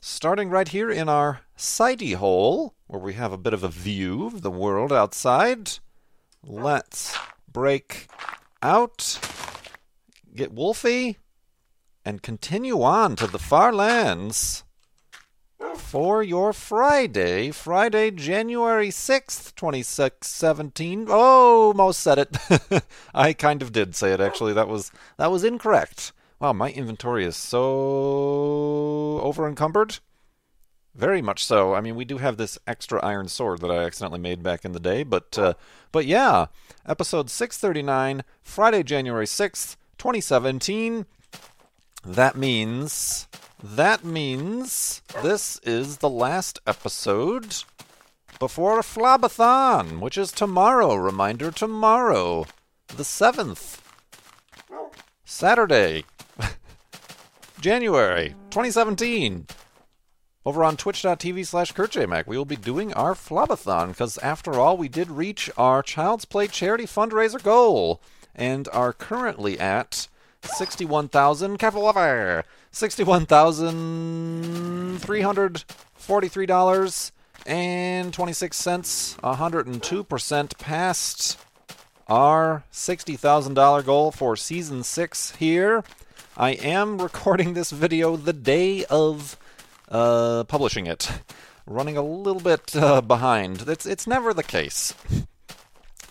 starting right here in our sighty hole, where we have a bit of a view of the world outside. Let's break out, get Wolfie, and continue on to the Far Lands for your Friday, January 6th, 2017. Oh, almost said it. I kind of did say it, actually. That was incorrect. Wow, my inventory is so over-encumbered. Very much so. I mean, we do have this extra iron sword that I accidentally made back in the day, but yeah. Episode 639, Friday, January 6th, 2017. That means this is the last episode before Flabathon, which is tomorrow. Reminder, tomorrow, the 7th, Saturday, January 2017. Over on twitch.tv/KurtJMack, we will be doing our Flabathon, because after all, we did reach our Child's Play charity fundraiser goal, and are currently at 61,343.26, 102% past our $60,000 goal for Season 6 here. I am recording this video the day of publishing it. Running a little bit behind. It's never the case.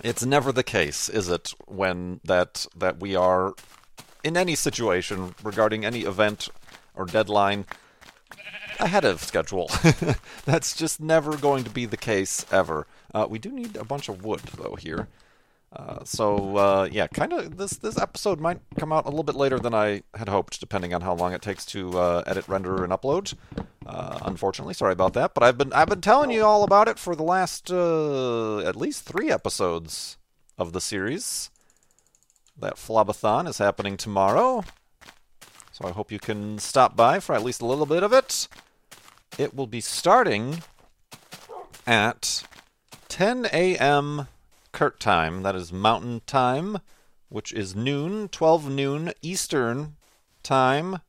It's never the case, is it, when that we are in any situation regarding any event or deadline ahead of schedule. That's just never going to be the case ever. We do need a bunch of wood though here. Yeah, kind of this episode might come out a little bit later than I had hoped, depending on how long it takes to edit, render, and upload. Unfortunately, sorry about that, but I've been telling you all about it for the last at least 3 episodes of the series. That Flabathon is happening tomorrow, so I hope you can stop by for at least a little bit of it. It will be starting at 10 a.m. Kurt time, that is Mountain time, which is noon, 12 noon Eastern time,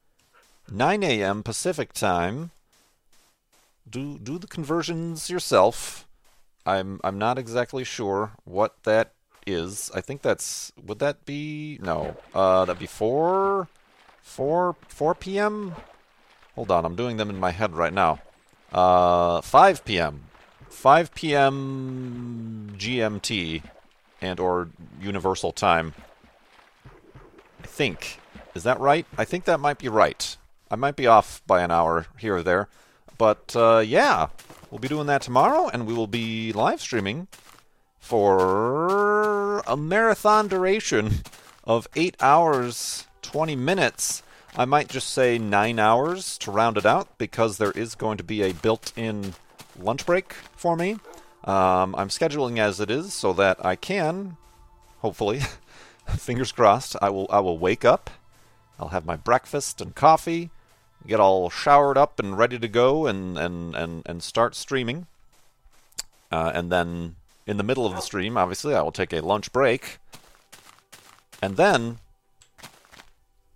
9 a.m. Pacific time. Do the conversions yourself. I'm not exactly sure what that is. I think that's, would that be, no, that'd be 4 p.m.? Hold on, I'm doing them in my head right now. 5 p.m. 5 p.m. GMT and or Universal Time, I think. Is that right? I think that might be right. I might be off by an hour here or there. But, yeah, we'll be doing that tomorrow, and we will be live streaming for a marathon duration of 8 hours, 20 minutes. I might just say 9 hours to round it out, because there is going to be a built-in lunch break for me. I'm scheduling as it is so that I can, hopefully, fingers crossed, I will wake up, I'll have my breakfast and coffee, get all showered up and ready to go and start streaming. And then in the middle of the stream, obviously, I will take a lunch break. And then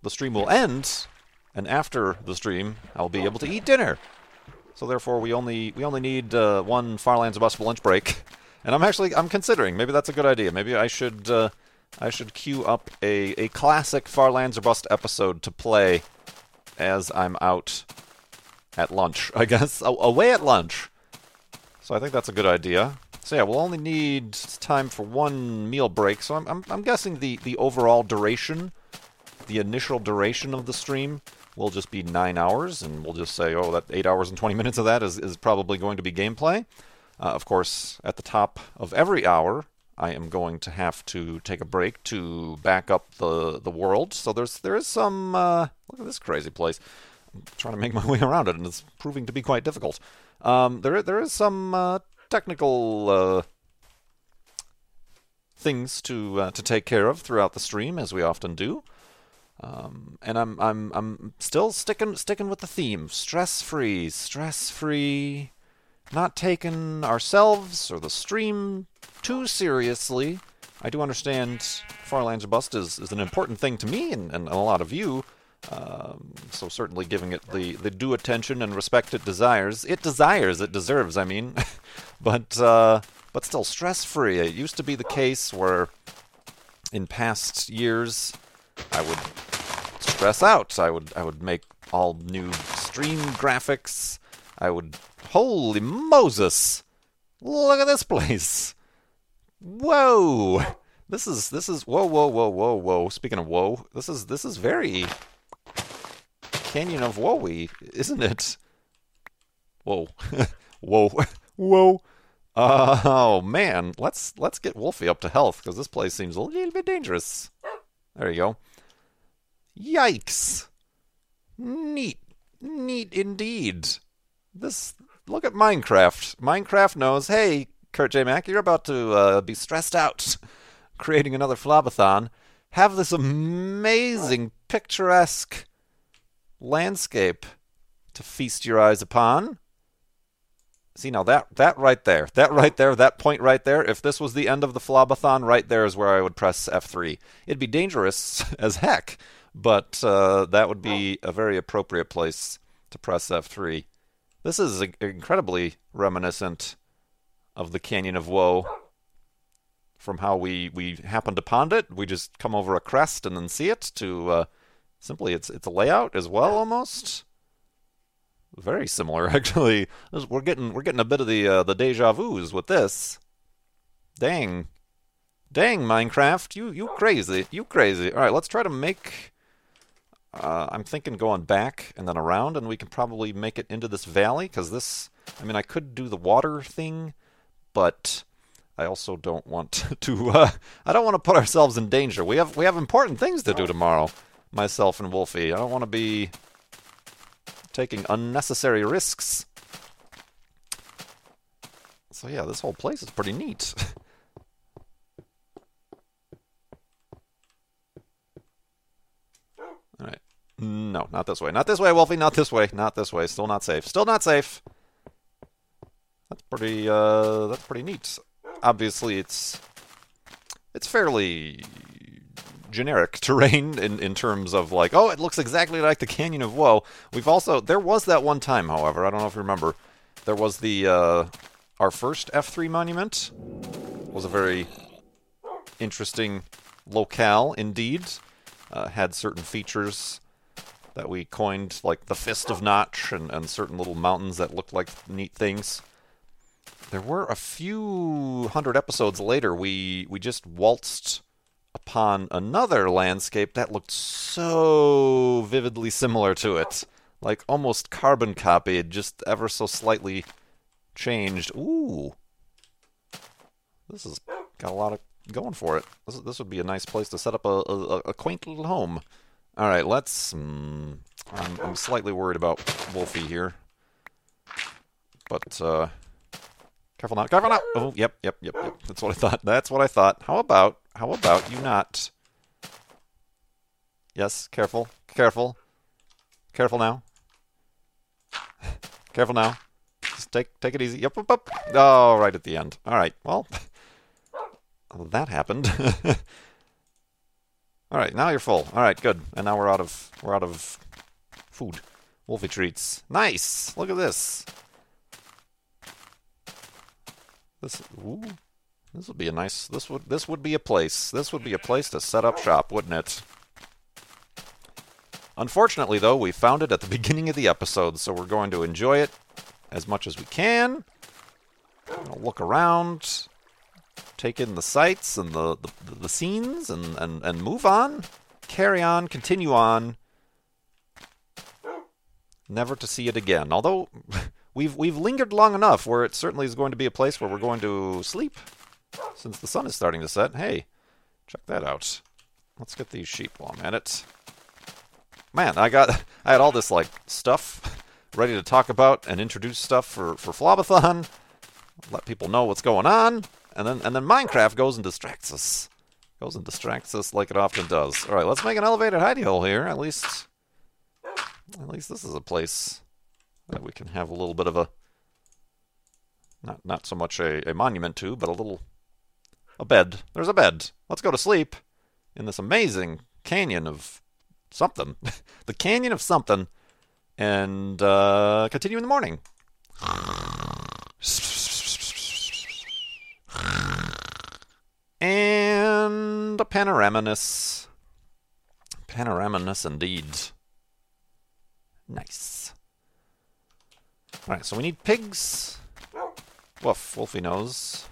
the stream will end, and after the stream, I'll be able to eat dinner. So therefore, we only need one Far Lands or Bust lunch break, and I'm considering maybe that's a good idea. Maybe I should queue up a classic Far Lands or Bust episode to play as I'm out at lunch. I guess away at lunch. So I think that's a good idea. So yeah, we'll only need time for one meal break. So I'm guessing the overall duration, the initial duration of the stream, will just be 9 hours, and we'll just say, that 8 hours and 20 minutes of that is probably going to be gameplay. Of course, at the top of every hour, I am going to have to take a break to back up the world. So there is some... look at this crazy place. trying to make my way around it, and it's proving to be quite difficult. There is some technical things to take care of throughout the stream, as we often do. And I'm still sticking with the theme: stress free, not taking ourselves or the stream too seriously. I do understand Far Lands or Bust is an important thing to me and a lot of you. So certainly giving it the due attention and respect it desires. It deserves, I mean. But still, stress-free. It used to be the case where in past years I would stress out. I would make all new stream graphics. I would... Holy Moses! Look at this place! Whoa! This is whoa. Speaking of whoa, this is very... Canyon of Woey, isn't it? Whoa. whoa. Oh man, let's get Wolfie up to health, because this place seems a little bit dangerous. There you go. Yikes. Neat indeed. This, look at Minecraft. Minecraft knows, hey, Kurt J. Mack, you're about to be stressed out creating another Flabathon. Have this amazing, picturesque landscape to feast your eyes upon. See, now that right there, that point right there, if this was the end of the Flabathon, right there is where I would press F3. It'd be dangerous as heck, but that would be a very appropriate place to press F3. This is incredibly reminiscent of the Canyon of Woe from how we happened upon it. We just come over a crest and then see it to simply it's a layout as well, almost. Very similar, actually. We're getting a bit of the déjà vu's with this. Dang, Minecraft, you crazy. All right, let's try to make. I'm thinking going back and then around, and we can probably make it into this valley, because this. I mean, I could do the water thing, but I also don't want to. I don't want to put ourselves in danger. We have important things to do tomorrow. Myself and Wolfie. I don't want to be taking unnecessary risks. So yeah, this whole place is pretty neat. Alright. No, not this way. Not this way, Wolfie. Not this way. Still not safe. That's pretty neat. Obviously it's fairly generic terrain in terms of like, oh, it looks exactly like the Canyon of Woe. There was that one time, however, I don't know if you remember, there was the, our first F3 monument. It was a very interesting locale, indeed. Had certain features that we coined, like the Fist of Notch and certain little mountains that looked like neat things. There were a few hundred episodes later, we just waltzed upon another landscape that looked so vividly similar to it. Like, almost carbon copied, just ever so slightly changed. Ooh! This has got a lot of going for it. This would be a nice place to set up a quaint little home. Alright, let's... I'm slightly worried about Wolfie here. But, Careful now! Oh, yep. That's what I thought. How about you not? Yes, careful now. Careful now. Just take it easy. Yep. Oh, right at the end. All right. Well, that happened. All right. Now you're full. All right. Good. And now we're out of food. Wolfie treats. Nice. Look at this. This would be a nice. This would be a place. This would be a place to set up shop, wouldn't it? Unfortunately, though, we found it at the beginning of the episode, so we're going to enjoy it as much as we can. We're gonna look around, take in the sights and the scenes, and move on, carry on, continue on, never to see it again. Although we've lingered long enough, where it certainly is going to be a place where we're going to sleep. Since the sun is starting to set. Hey, check that out. Let's get these sheep while I'm at it. man, I had all this like stuff ready to talk about and introduce stuff for Flabathon, let people know what's going on, and then Minecraft goes and distracts us. Goes and distracts us like it often does. Alright, let's make an elevated hidey hole here. At least this is a place that we can have a little bit of a not so much a monument to, but a bed. There's a bed. Let's go to sleep in this amazing canyon of something. The canyon of something. And continue in the morning. And a panoraminous. Panoraminous indeed. Nice. Alright, so we need pigs. Woof, Wolfie knows.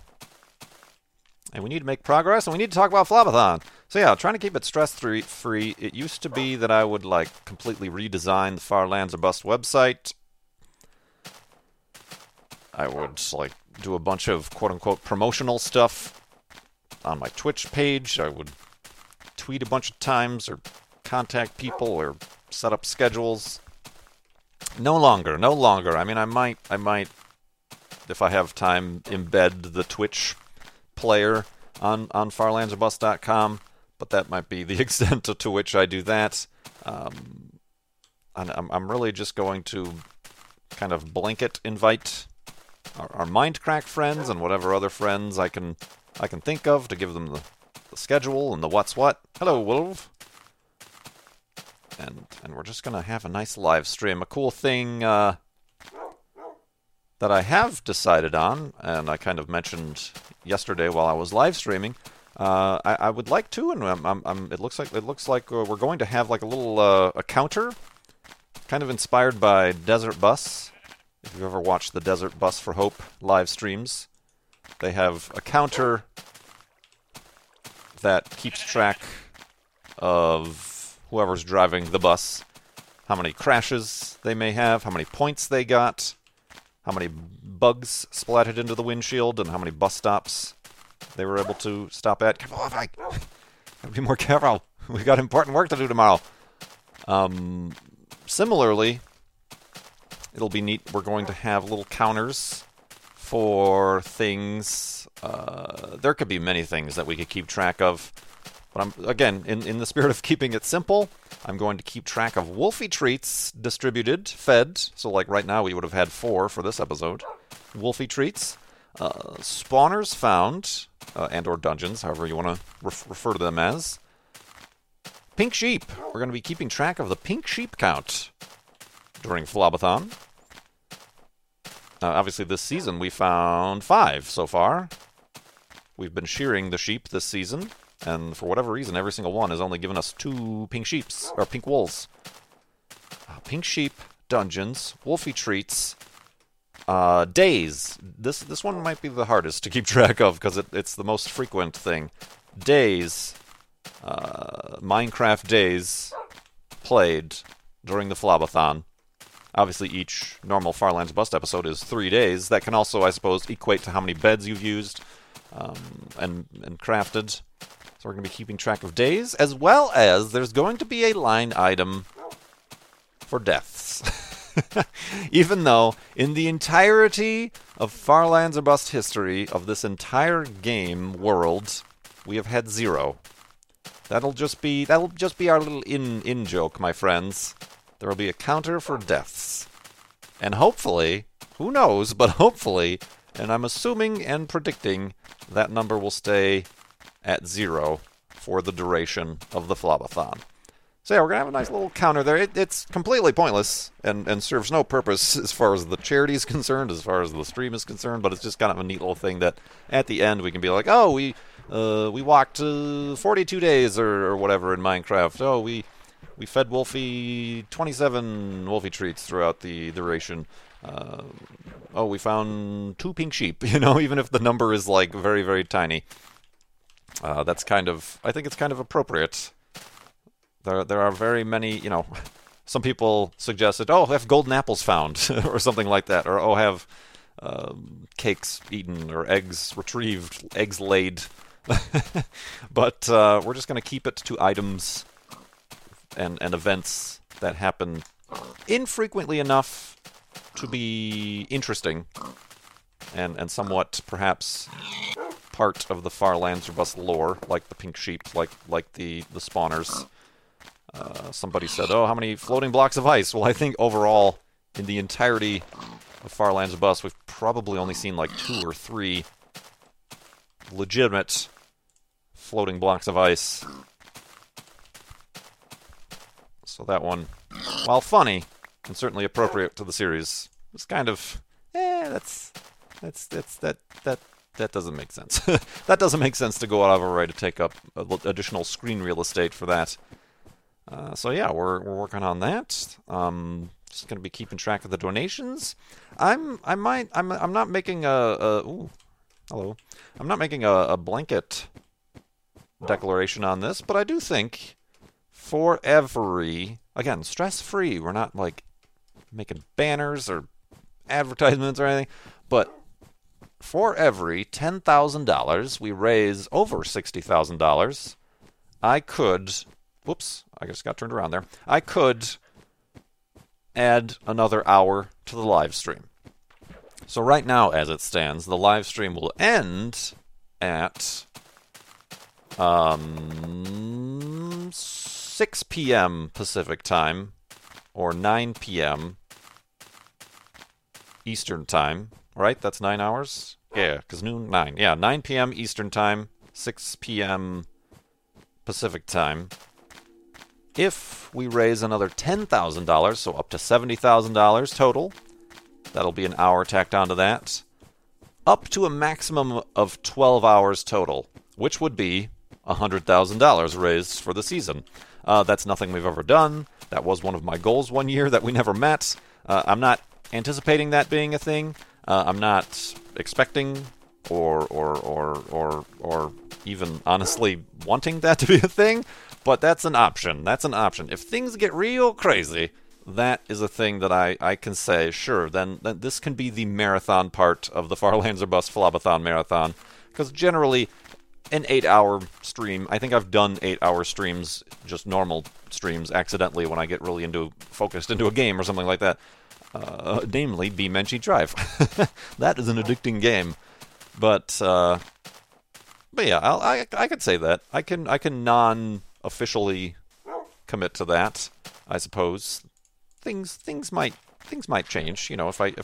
And we need to make progress, and we need to talk about Flabathon. So yeah, trying to keep it stress-free. It used to be that I would, like, completely redesign the Far Lands or Bust website. I would, like, do a bunch of quote-unquote promotional stuff on my Twitch page. I would tweet a bunch of times, or contact people, or set up schedules. No longer. I mean, I might, if I have time, embed the Twitch player on farlandsorbust.com, but that might be the extent to which I do that. And I'm really just going to kind of blanket invite our Mindcrack friends and whatever other friends I can think of to give them the schedule and the what's what. Hello, Wolf. And we're just gonna have a nice live stream. A cool thing that I have decided on, and I kind of mentioned yesterday while I was live streaming, I would like to, and it looks like we're going to have like a little a counter, kind of inspired by Desert Bus. If you've ever watched the Desert Bus for Hope live streams, they have a counter that keeps track of whoever's driving the bus, how many crashes they may have, how many points they got, how many bugs splattered into the windshield, and how many bus stops they were able to stop at. Come on, gotta be more careful. We got important work to do tomorrow. Similarly, it'll be neat. We're going to have little counters for things. There could be many things that we could keep track of. But I'm, again, in the spirit of keeping it simple, I'm going to keep track of Wolfie treats distributed, fed. So, like, right now we would have had 4 for this episode. Wolfie treats. Spawners found, and or dungeons, however you want to refer to them as. Pink sheep. We're going to be keeping track of the pink sheep count during Flabathon. Obviously, this season we found 5 so far. We've been shearing the sheep this season. And for whatever reason, every single one has only given us 2 pink sheeps, or pink wolves. Pink sheep, dungeons, Wolfie treats, days. This one might be the hardest to keep track of, because it's the most frequent thing. Days, Minecraft days played during the Flabathon. Obviously, each normal Far Lands Bust episode is 3 days. That can also, I suppose, equate to how many beds you've used and crafted. So we're going to be keeping track of days, as well as there's going to be a line item for deaths. Even though, in the entirety of Far Lands or Bust history, of this entire game world, we have had 0. That'll just be our little in joke, my friends. There will be a counter for deaths. And hopefully, who knows, but hopefully, and I'm assuming and predicting, that number will stay at 0 for the duration of the Flabathon. So yeah, we're going to have a nice little counter there. It's completely pointless and serves no purpose as far as the charity is concerned, as far as the stream is concerned, but it's just kind of a neat little thing that at the end we can be like, oh, we walked 42 days or whatever in Minecraft. Oh, we fed Wolfie 27 Wolfie treats throughout the duration. Oh, we found 2 pink sheep, you know, even if the number is like very, very tiny. That's kind of, I think it's kind of appropriate. There are very many, you know, some people suggested, oh, have golden apples found, or something like that, or oh, have cakes eaten, or eggs retrieved, eggs laid. But we're just going to keep it to items and events that happen infrequently enough to be interesting and somewhat perhaps part of the Far Lands or Bust lore, like the pink sheep, like the spawners. Somebody said, oh, how many floating blocks of ice? Well, I think overall, in the entirety of Far Lands or Bust, we've probably only seen like 2 or 3 legitimate floating blocks of ice. So that one, while funny, and certainly appropriate to the series, was kind of, that doesn't make sense. That doesn't make sense to go out of our way to take up additional screen real estate for that. So yeah, we're working on that. Just gonna be keeping track of the donations. I'm not making a blanket declaration on this, but I do think for every, again, stress-free, we're not like making banners or advertisements or anything, but for every $10,000 we raise, over $60,000, I could, whoops, I just got turned around there, I could add another hour to the live stream. So right now, as it stands, the live stream will end at 6 p.m. Pacific time, or 9 p.m. Eastern time, right? That's 9 hours? Yeah, because noon, 9. Yeah, 9 p.m. Eastern time, 6 p.m. Pacific time. If we raise another $10,000, so up to $70,000 total, that'll be an hour tacked onto that, up to a maximum of 12 hours total, which would be $100,000 raised for the season. That's nothing we've ever done. That was one of my goals one year that we never met. I'm not anticipating that being a thing. I'm not expecting or even honestly wanting that to be a thing, but that's an option. That's an option. If things get real crazy, that is a thing that I can say, sure, then this can be the marathon part of the Far Lands or Bust Flabathon Marathon, because generally an 8-hour stream, I think I've done 8-hour streams, just normal streams, accidentally when I get really focused into a game or something like that, namely Beemenchie Drive. That is an addicting game, but yeah, I could say that. I can non-officially commit to that, I suppose. Things might change, you know, if I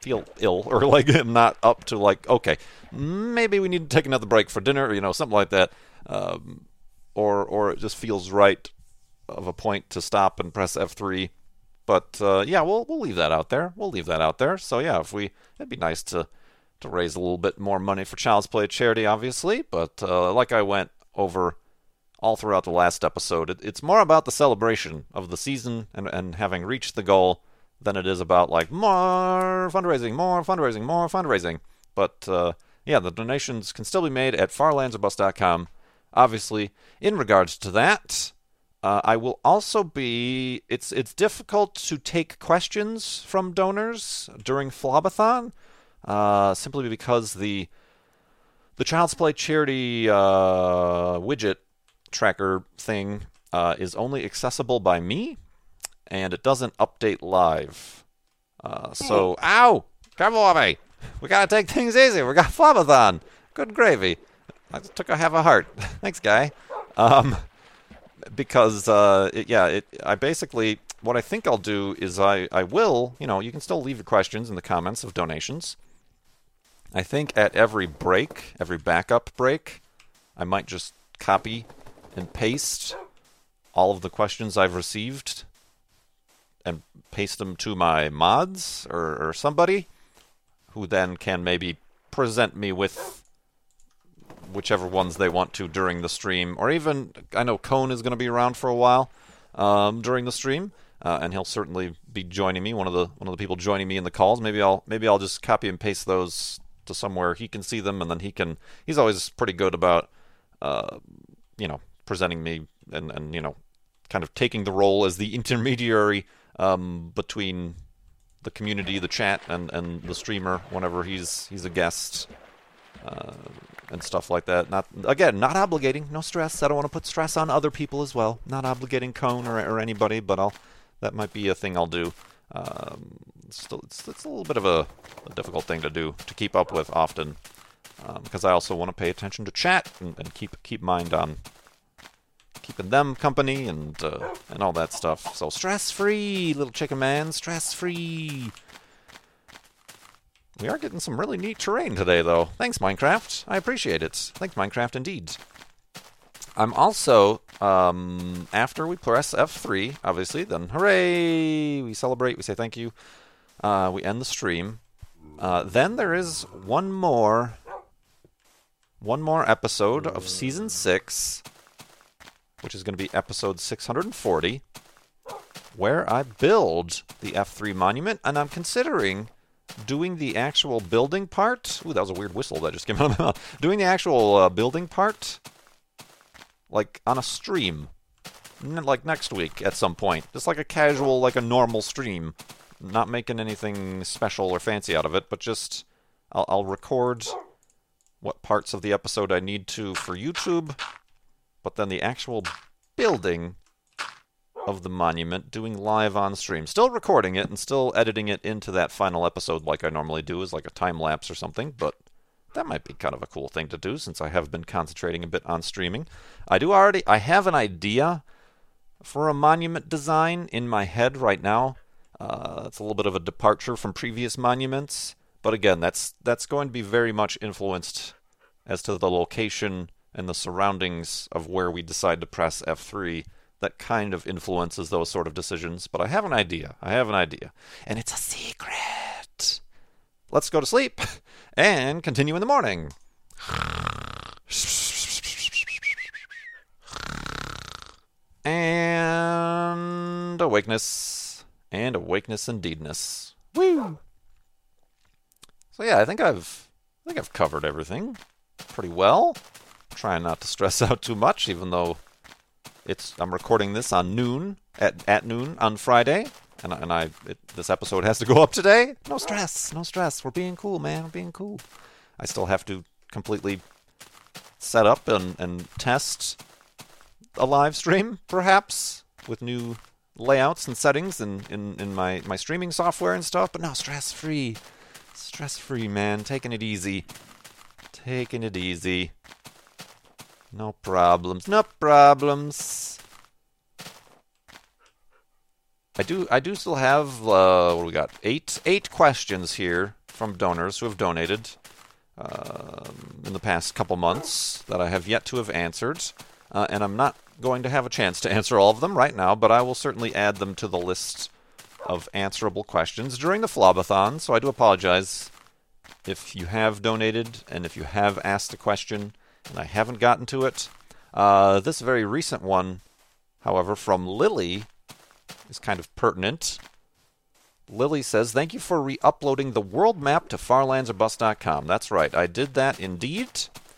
feel ill or like I'm not up to, like, okay, maybe we need to take another break for dinner, or, you know, something like that, or it just feels right of a point to stop and press F3. But yeah, we'll leave that out there. We'll leave that out there. So yeah, it'd be nice to raise a little bit more money for Child's Play charity, obviously. But like I went over all throughout the last episode, it's more about the celebration of the season and having reached the goal than it is about, like, more fundraising, more fundraising, more fundraising. But, yeah, the donations can still be made at farlandsorbust.com. Obviously, in regards to that, I will also be... It's difficult to take questions from donors during Flabathon, simply because the Child's Play charity widget tracker thing is only accessible by me, and it doesn't update live. So, ow! Come away! We gotta take things easy. We got Flabathon. Good gravy. I just took a half a heart. Thanks, guy. Because, I basically, what I think I'll do is I will, you know, you can still leave your questions in the comments of donations. I think at every break, every backup break, I might just copy and paste all of the questions I've received and paste them to my mods or somebody, who then can maybe present me with whichever ones they want to during the stream. Or even, I know Cone is going to be around for a while during the stream, and he'll certainly be joining me. One of the people joining me in the calls. Maybe I'll just copy and paste those to somewhere he can see them, and then he can. He's always pretty good about presenting me and you know, kind of taking the role as the intermediary between the community, the chat, and the streamer whenever he's a guest and stuff like that. Not obligating, no stress. I don't want to put stress on other people as well. Not obligating Cone or anybody, but I'll that might be a thing I'll do. Still, it's a little bit of a difficult thing to do, to keep up with often, because I also want to pay attention to chat and keep mind on keeping them company and all that stuff. So stress-free, little chicken man, stress-free. We are getting some really neat terrain today, though. Thanks, Minecraft. I appreciate it. Thanks, Minecraft, indeed. I'm also, after we press F3, obviously, then hooray! We celebrate, we say thank you. We end the stream. Then there is one more episode of Season 6, which is going to be episode 640, where I build the F3 monument, and I'm considering doing the actual building part. Ooh, that was a weird whistle that just came out of my mouth. Doing the actual building part, like, on a stream. Like, next week at some point. Just like a casual, like a normal stream. Not making anything special or fancy out of it, but just I'll record what parts of the episode I need to for YouTube, but then the actual building of the monument, doing live on stream. Still recording it and still editing it into that final episode like I normally do, as like a time-lapse or something, but that might be kind of a cool thing to do since I have been concentrating a bit on streaming. I have an idea for a monument design in my head right now. It's a little bit of a departure from previous monuments, but again, that's going to be very much influenced as to the location and the surroundings of where we decide to press F3. That kind of influences those sort of decisions, but I have an idea. And it's a secret! Let's go to sleep and continue in the morning. And awakeness. And awakeness indeedness. Woo! So yeah, I think I've covered everything pretty well. I'm trying not to stress out too much, even though I'm recording this on noon, at noon on Friday. This episode has to go up today. No stress. We're being cool, man. We're being cool. I still have to completely set up and test a live stream, perhaps, with new layouts and settings in my streaming software and stuff. But no, stress-free. Stress-free, man. Taking it easy. No problems. I do still have, what do we got? Eight questions here from donors who have donated in the past couple months that I have yet to have answered. And I'm not going to have a chance to answer all of them right now, but I will certainly add them to the list of answerable questions during the Flabathon. So I do apologize if you have donated and if you have asked a question and I haven't gotten to it. This very recent one, however, from Lily, is kind of pertinent. Lily says, thank you for re-uploading the world map to farlandsorbust.com. That's right, I did that indeed.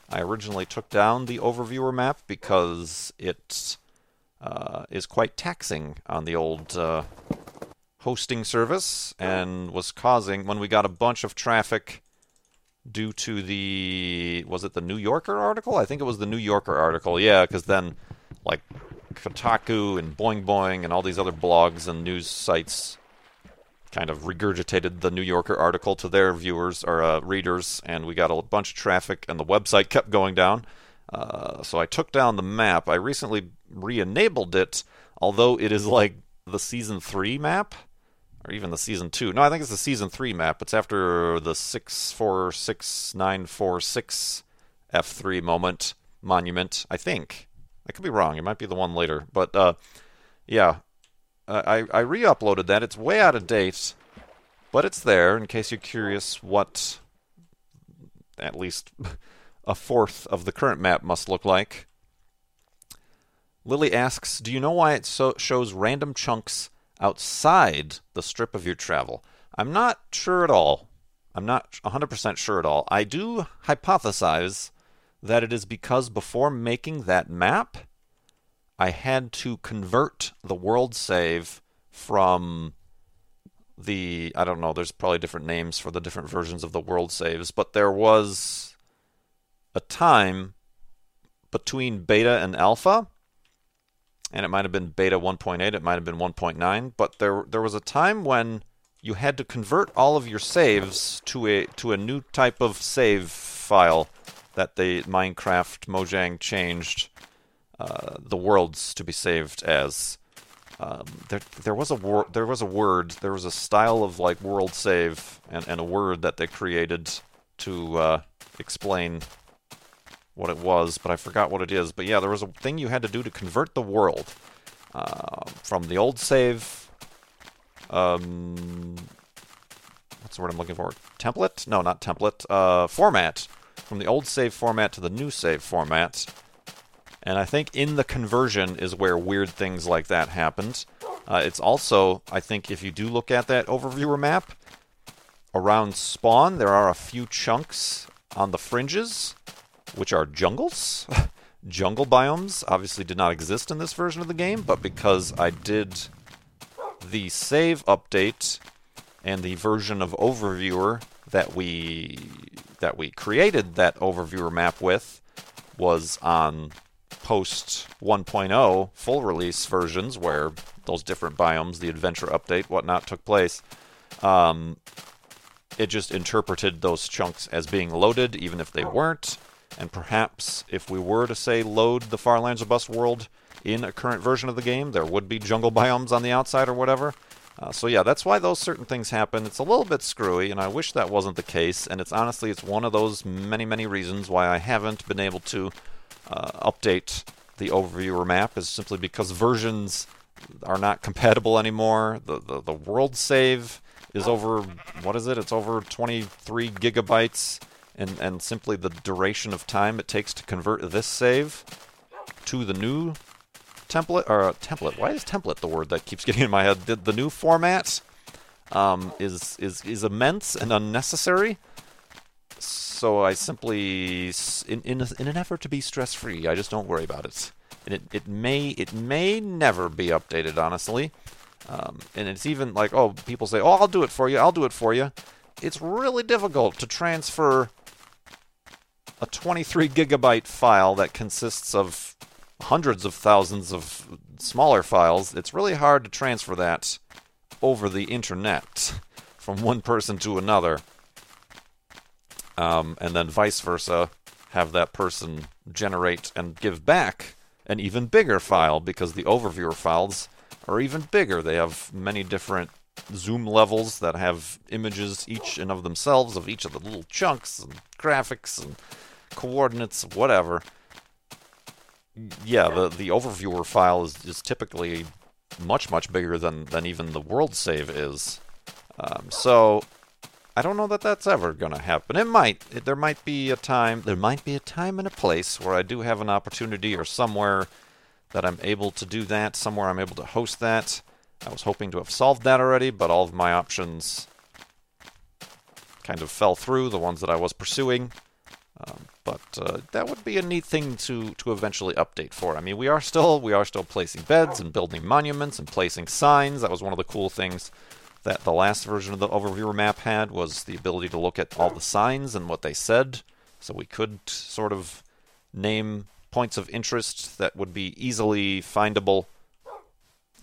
I originally took down the Overviewer map because it is quite taxing on the old hosting service and was causing, when we got a bunch of traffic due to the New Yorker article? I think it was the New Yorker article, yeah, because then, like, Kotaku and Boing Boing and all these other blogs and news sites kind of regurgitated the New Yorker article to their viewers or readers, and we got a bunch of traffic, and the website kept going down. So I took down the map. I recently re-enabled it, although it is, like, the Season 3 map, or even the Season 2. No, I think it's the Season 3 map. It's after the 646946 F3 monument, I think. I could be wrong. It might be the one later. But, yeah. I re-uploaded that. It's way out of date, but it's there in case you're curious what at least a fourth of the current map must look like. Lily asks, do you know why it shows random chunks outside the strip of your travel? I'm not sure at all. I'm not 100% sure at all. I do hypothesize that it is because before making that map, I had to convert the world save from the, I don't know, there's probably different names for the different versions of the world saves, but there was a time between beta and alpha and it might have been beta 1.8, it might have been 1.9, but there was a time when you had to convert all of your saves to a new type of save file that the Minecraft Mojang changed the worlds to be saved as. There was a style of like world save and a word that they created to explain what it was, but I forgot what it is. But yeah, there was a thing you had to do to convert the world from the old save. What's the word I'm looking for? Template? No, not template. Format. From the old save format to the new save format. And I think in the conversion is where weird things like that happened. It's also, I think if you do look at that Overviewer map, around spawn there are a few chunks on the fringes, which are jungles. Jungle biomes obviously did not exist in this version of the game, but because I did the save update and the version of Overviewer that we created that Overviewer map with was on post 1.0 full release versions where those different biomes, the adventure update, whatnot took place. It just interpreted those chunks as being loaded, even if they weren't. And perhaps if we were to say load the Far Lands or Bust world in a current version of the game, there would be jungle biomes on the outside or whatever. So yeah, that's why those certain things happen. It's a little bit screwy, and I wish that wasn't the case. And it's honestly, it's one of those many, many reasons why I haven't been able to update the Overviewer map, is simply because versions are not compatible anymore. The world save is over, what is it? It's over 23 gigabytes. And simply the duration of time it takes to convert this save to the new template, or template, why is template the word that keeps getting in my head? The new format is immense and unnecessary. So I simply, in an effort to be stress-free, I just don't worry about it. And it may never be updated, honestly. And it's even like, oh, people say, oh, I'll do it for you. It's really difficult to transfer a 23 gigabyte file that consists of hundreds of thousands of smaller files. It's really hard to transfer that over the internet from one person to another, and then vice versa, have that person generate and give back an even bigger file, because the Overviewer files are even bigger. They have many different zoom levels that have images each and of themselves, of each of the little chunks and graphics and coordinates, whatever. Yeah, the Overviewer file is typically much bigger than even the world save is. So I don't know that that's ever going to happen. There might be a time and a place where I do have an opportunity, or somewhere that I'm able to do that, somewhere I'm able to host that. I was hoping to have solved that already, but all of my options kind of fell through, the ones that I was pursuing. But that would be a neat thing to eventually update for. I mean, we are still placing beds and building monuments and placing signs. That was one of the cool things that the last version of the Overviewer map had, was the ability to look at all the signs and what they said. So we could sort of name points of interest that would be easily findable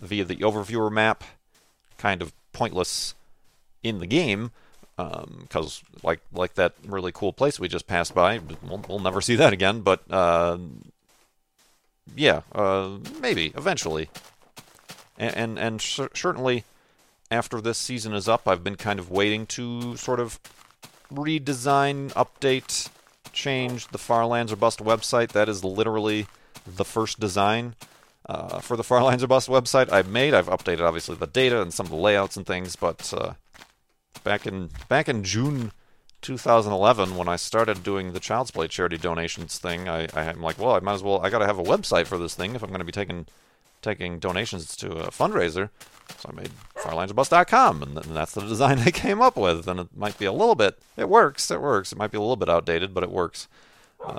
via the Overviewer map. Kind of pointless in the game, because like that really cool place we just passed by, we'll never see that again, but maybe eventually. And certainly after this season is up, I've been kind of waiting to sort of redesign, update, change the Far Lands or Bust website. That is literally the first design for the Far Lands or Bust website I've made. I've updated, obviously, the data and some of the layouts and things, but back in June 2011, when I started doing the Child's Play charity donations thing, I'm like, well, I gotta have a website for this thing if I'm gonna be taking donations to a fundraiser. So I made farlandsorbust.com, and that's the design I came up with, and it might be a little bit, it works, it might be a little bit outdated, but it works.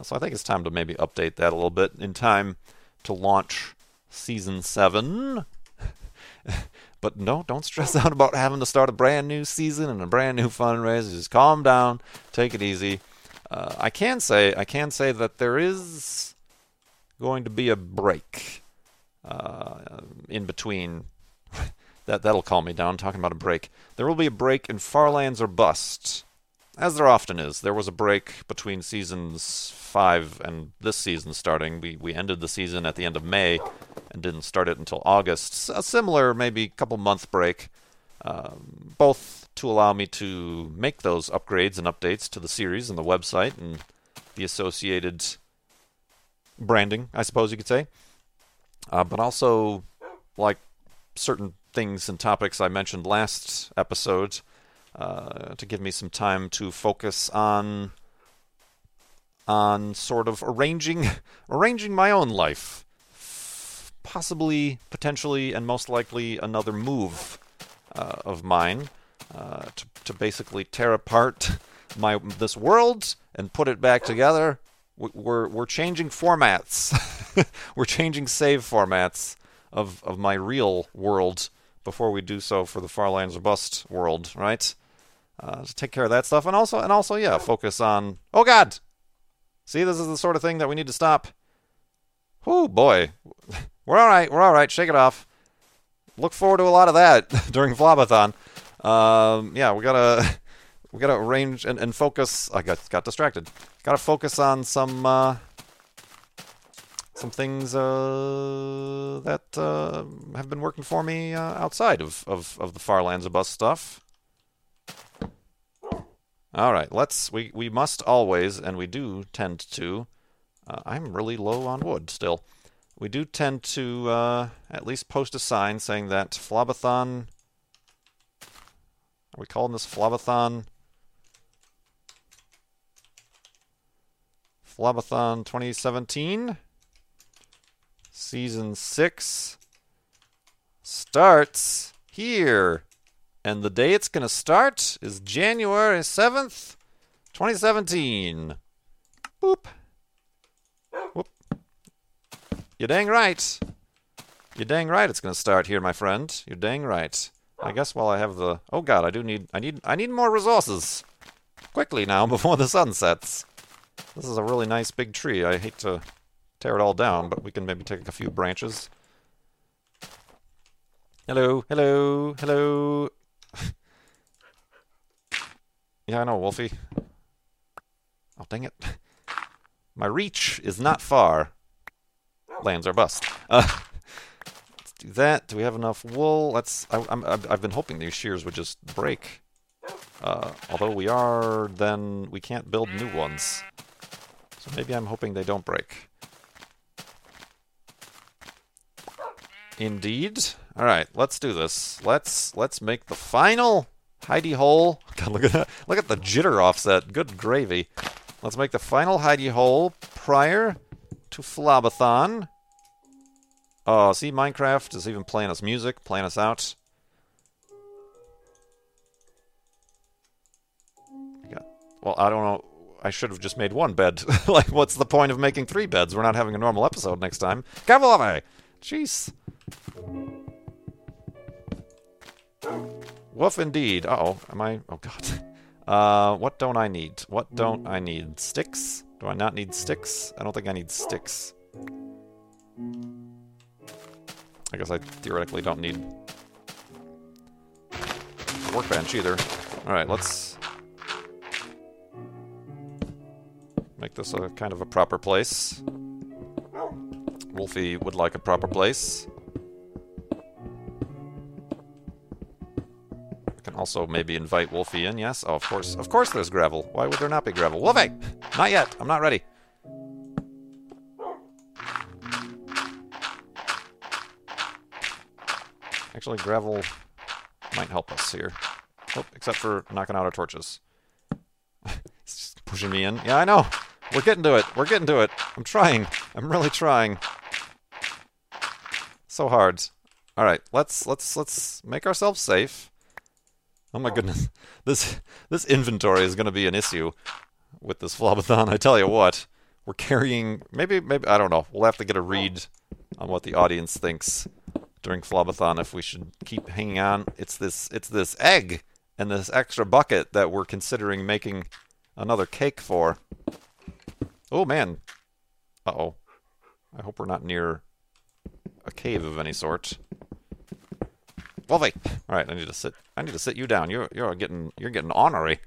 So I think it's time to maybe update that a little bit in time to launch Season 7. But no, don't stress out about having to start a brand new season and a brand new fundraiser. Just calm down, take it easy. I can say that there is going to be a break in between. That'll calm me down, talking about a break. There will be a break in Far Lands or Bust. As there often is, there was a break between seasons 5 and this season starting. We ended the season at the end of May and didn't start it until August. A similar, maybe, couple-month break, both to allow me to make those upgrades and updates to the series and the website and the associated branding, I suppose you could say. But also, like certain things and topics I mentioned last episode, to give me some time to focus on sort of arranging my own life. Possibly, potentially, and most likely another move of mine to basically tear apart this world and put it back together. We're changing formats. We're changing save formats of my real world before we do so for the Far Lands or Bust world, right? To take care of that stuff, and also, yeah, focus on. Oh God, see, this is the sort of thing that we need to stop. Oh boy, we're all right. Shake it off. Look forward to a lot of that during Flabathon. Yeah, we gotta arrange and focus. I got distracted. Gotta focus on some things that have been working for me outside of the Far Lands or Bust stuff. All right, we must always, and we do tend to, I'm really low on wood still. We do tend to at least post a sign saying that Flabathon, are we calling this Flabathon? Flabathon 2017, Season 6 starts here. And the day it's going to start is January 7th, 2017. Boop. Whoop. You're dang right it's going to start here, my friend. You're dang right. I guess while I have the... Oh, God, I need more resources. Quickly now, before the sun sets. This is a really nice big tree. I hate to tear it all down, but we can maybe take a few branches. Hello. Yeah, I know, Wolfie. Oh, dang it. My reach is not far. Lands are bust. Let's do that. Do we have enough wool? I've been hoping these shears would just break. Although we can't build new ones. So maybe I'm hoping they don't break. Indeed. All right, let's do this. Let's make the final hidey hole. God, look at that. Look at the jitter offset. Good gravy. Let's make the final hidey hole prior to Flabathon. Oh, see, Minecraft is even playing us music, playing us out. Yeah. Well, I don't know. I should have just made one bed. Like, what's the point of making 3 beds? We're not having a normal episode next time. Cavalave! Jeez. Woof indeed. Uh-oh. Am I... Oh, God. What don't I need? Sticks? Do I not need sticks? I don't think I need sticks. I guess I theoretically don't need a workbench either. All right, let's make this a kind of a proper place. Wolfie would like a proper place. I can also maybe invite Wolfie in, yes? Oh, of course there's gravel. Why would there not be gravel? Wolfie! Not yet! I'm not ready. Actually, gravel might help us here. Oh, except for knocking out our torches. It's just pushing me in. Yeah, I know! We're getting to it! I'm really trying. So hard. All right, let's make ourselves safe. Oh my goodness, this inventory is going to be an issue with this Flabathon. I tell you what, we're carrying maybe I don't know. We'll have to get a read on what the audience thinks during Flabathon if we should keep hanging on. It's this egg and this extra bucket that we're considering making another cake for. Oh man, I hope we're not near a cave of any sort. Lovely. All right, I need to sit you down. You're getting ornery.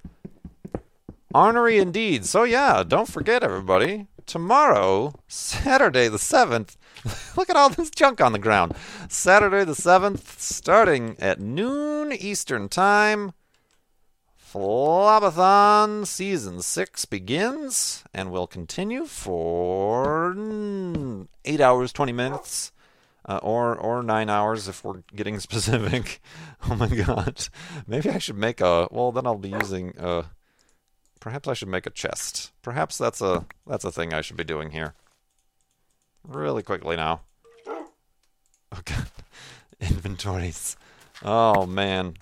Ornery indeed. So yeah, don't forget everybody. Tomorrow, Saturday the 7th, look at all this junk on the ground. Saturday the 7th, starting at noon Eastern time, Flabathon Season 6 begins and will continue for 8 hours, 20 minutes, or 9 hours if we're getting specific. Oh my god. Maybe I should make a... Well, then I'll be using... Perhaps I should make a chest. Perhaps that's a thing I should be doing here. Really quickly now. Oh god. Inventories. Oh man.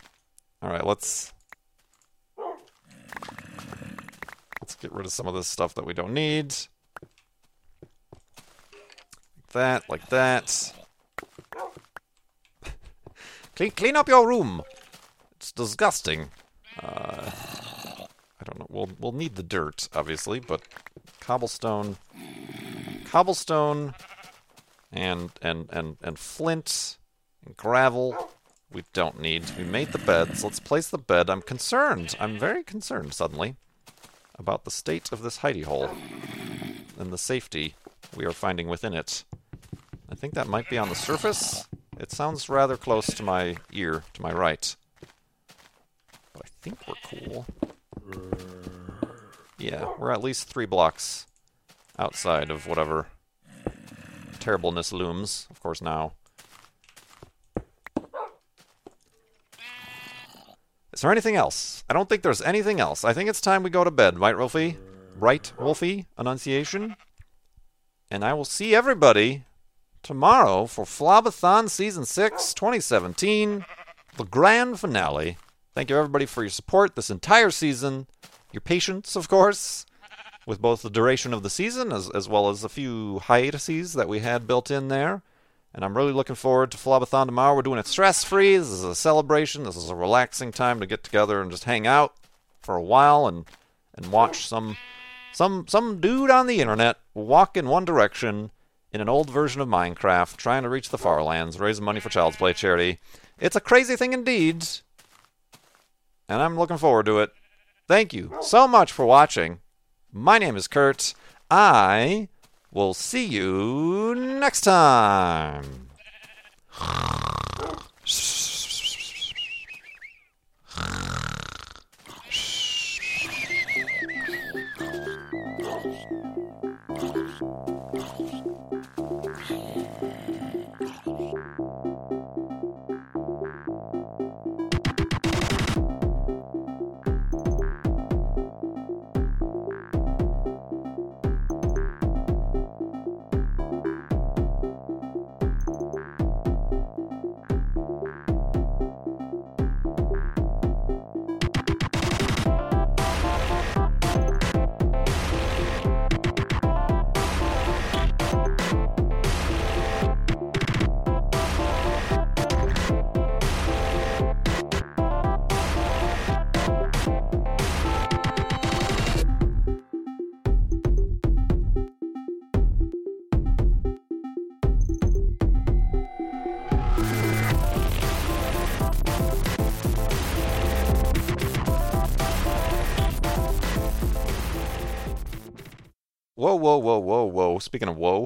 Alright, let's get rid of some of this stuff that we don't need. Like that. Clean up your room. It's disgusting. I don't know. We'll need the dirt, obviously, but cobblestone, and flint, and gravel. We don't need. We made the beds. Let's place the bed. I'm concerned. I'm very concerned suddenly about the state of this hidey hole and the safety we are finding within it. I think that might be on the surface. It sounds rather close to my ear, to my right. But I think we're cool. Yeah, we're at least 3 blocks outside of whatever terribleness looms, of course, now. Is there anything else? I don't think there's anything else. I think it's time we go to bed, right, Wolfie? Right, Wolfie? Annunciation? And I will see everybody tomorrow for Flabathon Season 6, 2017, the grand finale. Thank you, everybody, for your support this entire season. Your patience, of course, with both the duration of the season as well as a few hiatuses that we had built in there. And I'm really looking forward to Flabathon tomorrow. We're doing it stress-free. This is a celebration. This is a relaxing time to get together and just hang out for a while and watch some dude on the internet walk in one direction in an old version of Minecraft, trying to reach the Far Lands, raise money for Child's Play charity. It's a crazy thing indeed. And I'm looking forward to it. Thank you so much for watching. My name is Kurt. I will see you next time. Whoa. Speaking of whoa.